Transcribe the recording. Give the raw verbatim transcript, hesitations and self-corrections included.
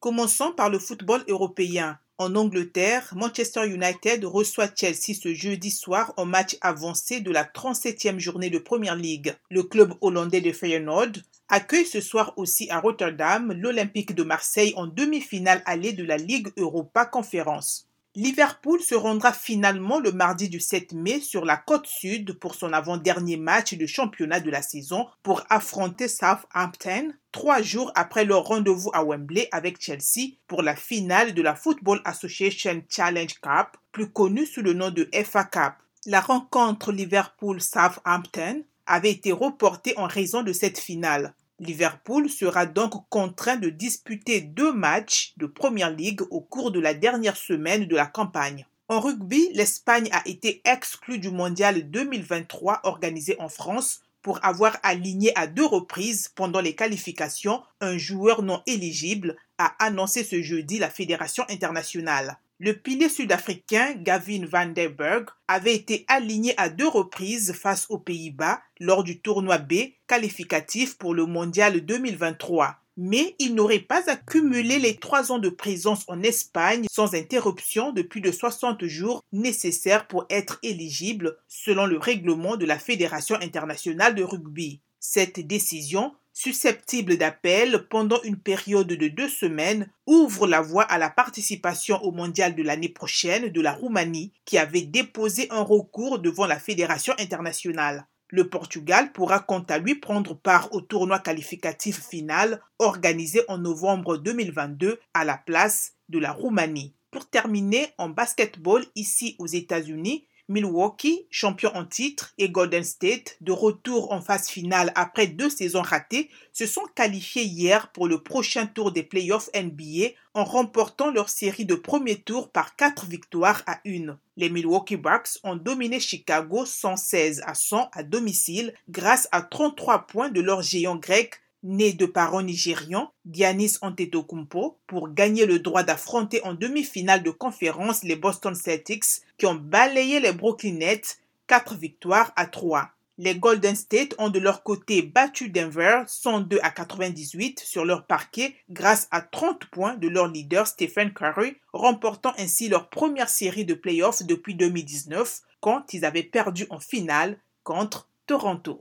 Commençons par le football européen. En Angleterre, Manchester United reçoit Chelsea ce jeudi soir en match avancé de la trente-septième journée de Premier League. Le club hollandais de Feyenoord accueille ce soir aussi à Rotterdam l'Olympique de Marseille en demi-finale allée de la Ligue Europa Conference. Liverpool se rendra finalement le mardi du sept mai sur la côte sud pour son avant-dernier match de championnat de la saison pour affronter Southampton, trois jours après leur rendez-vous à Wembley avec Chelsea pour la finale de la Football Association Challenge Cup, plus connue sous le nom de F A Cup. La rencontre Liverpool-Southampton avait été reportée en raison de cette finale. Liverpool sera donc contraint de disputer deux matchs de Premier League au cours de la dernière semaine de la campagne. En rugby, l'Espagne a été exclue du Mondial deux mille vingt-trois organisé en France pour avoir aligné à deux reprises pendant les qualifications un joueur non éligible, a annoncé ce jeudi la Fédération internationale. Le pilier sud-africain Gavin Van Der Berg avait été aligné à deux reprises face aux Pays-Bas lors du tournoi B qualificatif pour le Mondial deux mille vingt-trois. Mais il n'aurait pas accumulé les trois ans de présence en Espagne sans interruption de plus de soixante jours nécessaires pour être éligible selon le règlement de la Fédération internationale de rugby. Cette décision, susceptible d'appel pendant une période de deux semaines, ouvre la voie à la participation au mondial de l'année prochaine de la Roumanie, qui avait déposé un recours devant la Fédération internationale. Le Portugal pourra quant à lui prendre part au tournoi qualificatif final organisé en novembre deux mille vingt-deux à la place de la Roumanie. Pour terminer, en basketball ici aux États-Unis, Milwaukee, champion en titre, et Golden State, de retour en phase finale après deux saisons ratées, se sont qualifiés hier pour le prochain tour des playoffs N B A en remportant leur série de premier tour par quatre victoires à une. Les Milwaukee Bucks ont dominé Chicago cent seize à cent à domicile grâce à trente-trois points de leur géant grec, né de parents nigérians, Giannis Antetokounmpo, pour gagner le droit d'affronter en demi-finale de conférence les Boston Celtics qui ont balayé les Brooklyn Nets, quatre victoires à trois. Les Golden State ont de leur côté battu Denver cent deux à quatre-vingt-dix-huit sur leur parquet grâce à trente points de leur leader Stephen Curry, remportant ainsi leur première série de playoffs depuis deux mille dix-neuf quand ils avaient perdu en finale contre Toronto.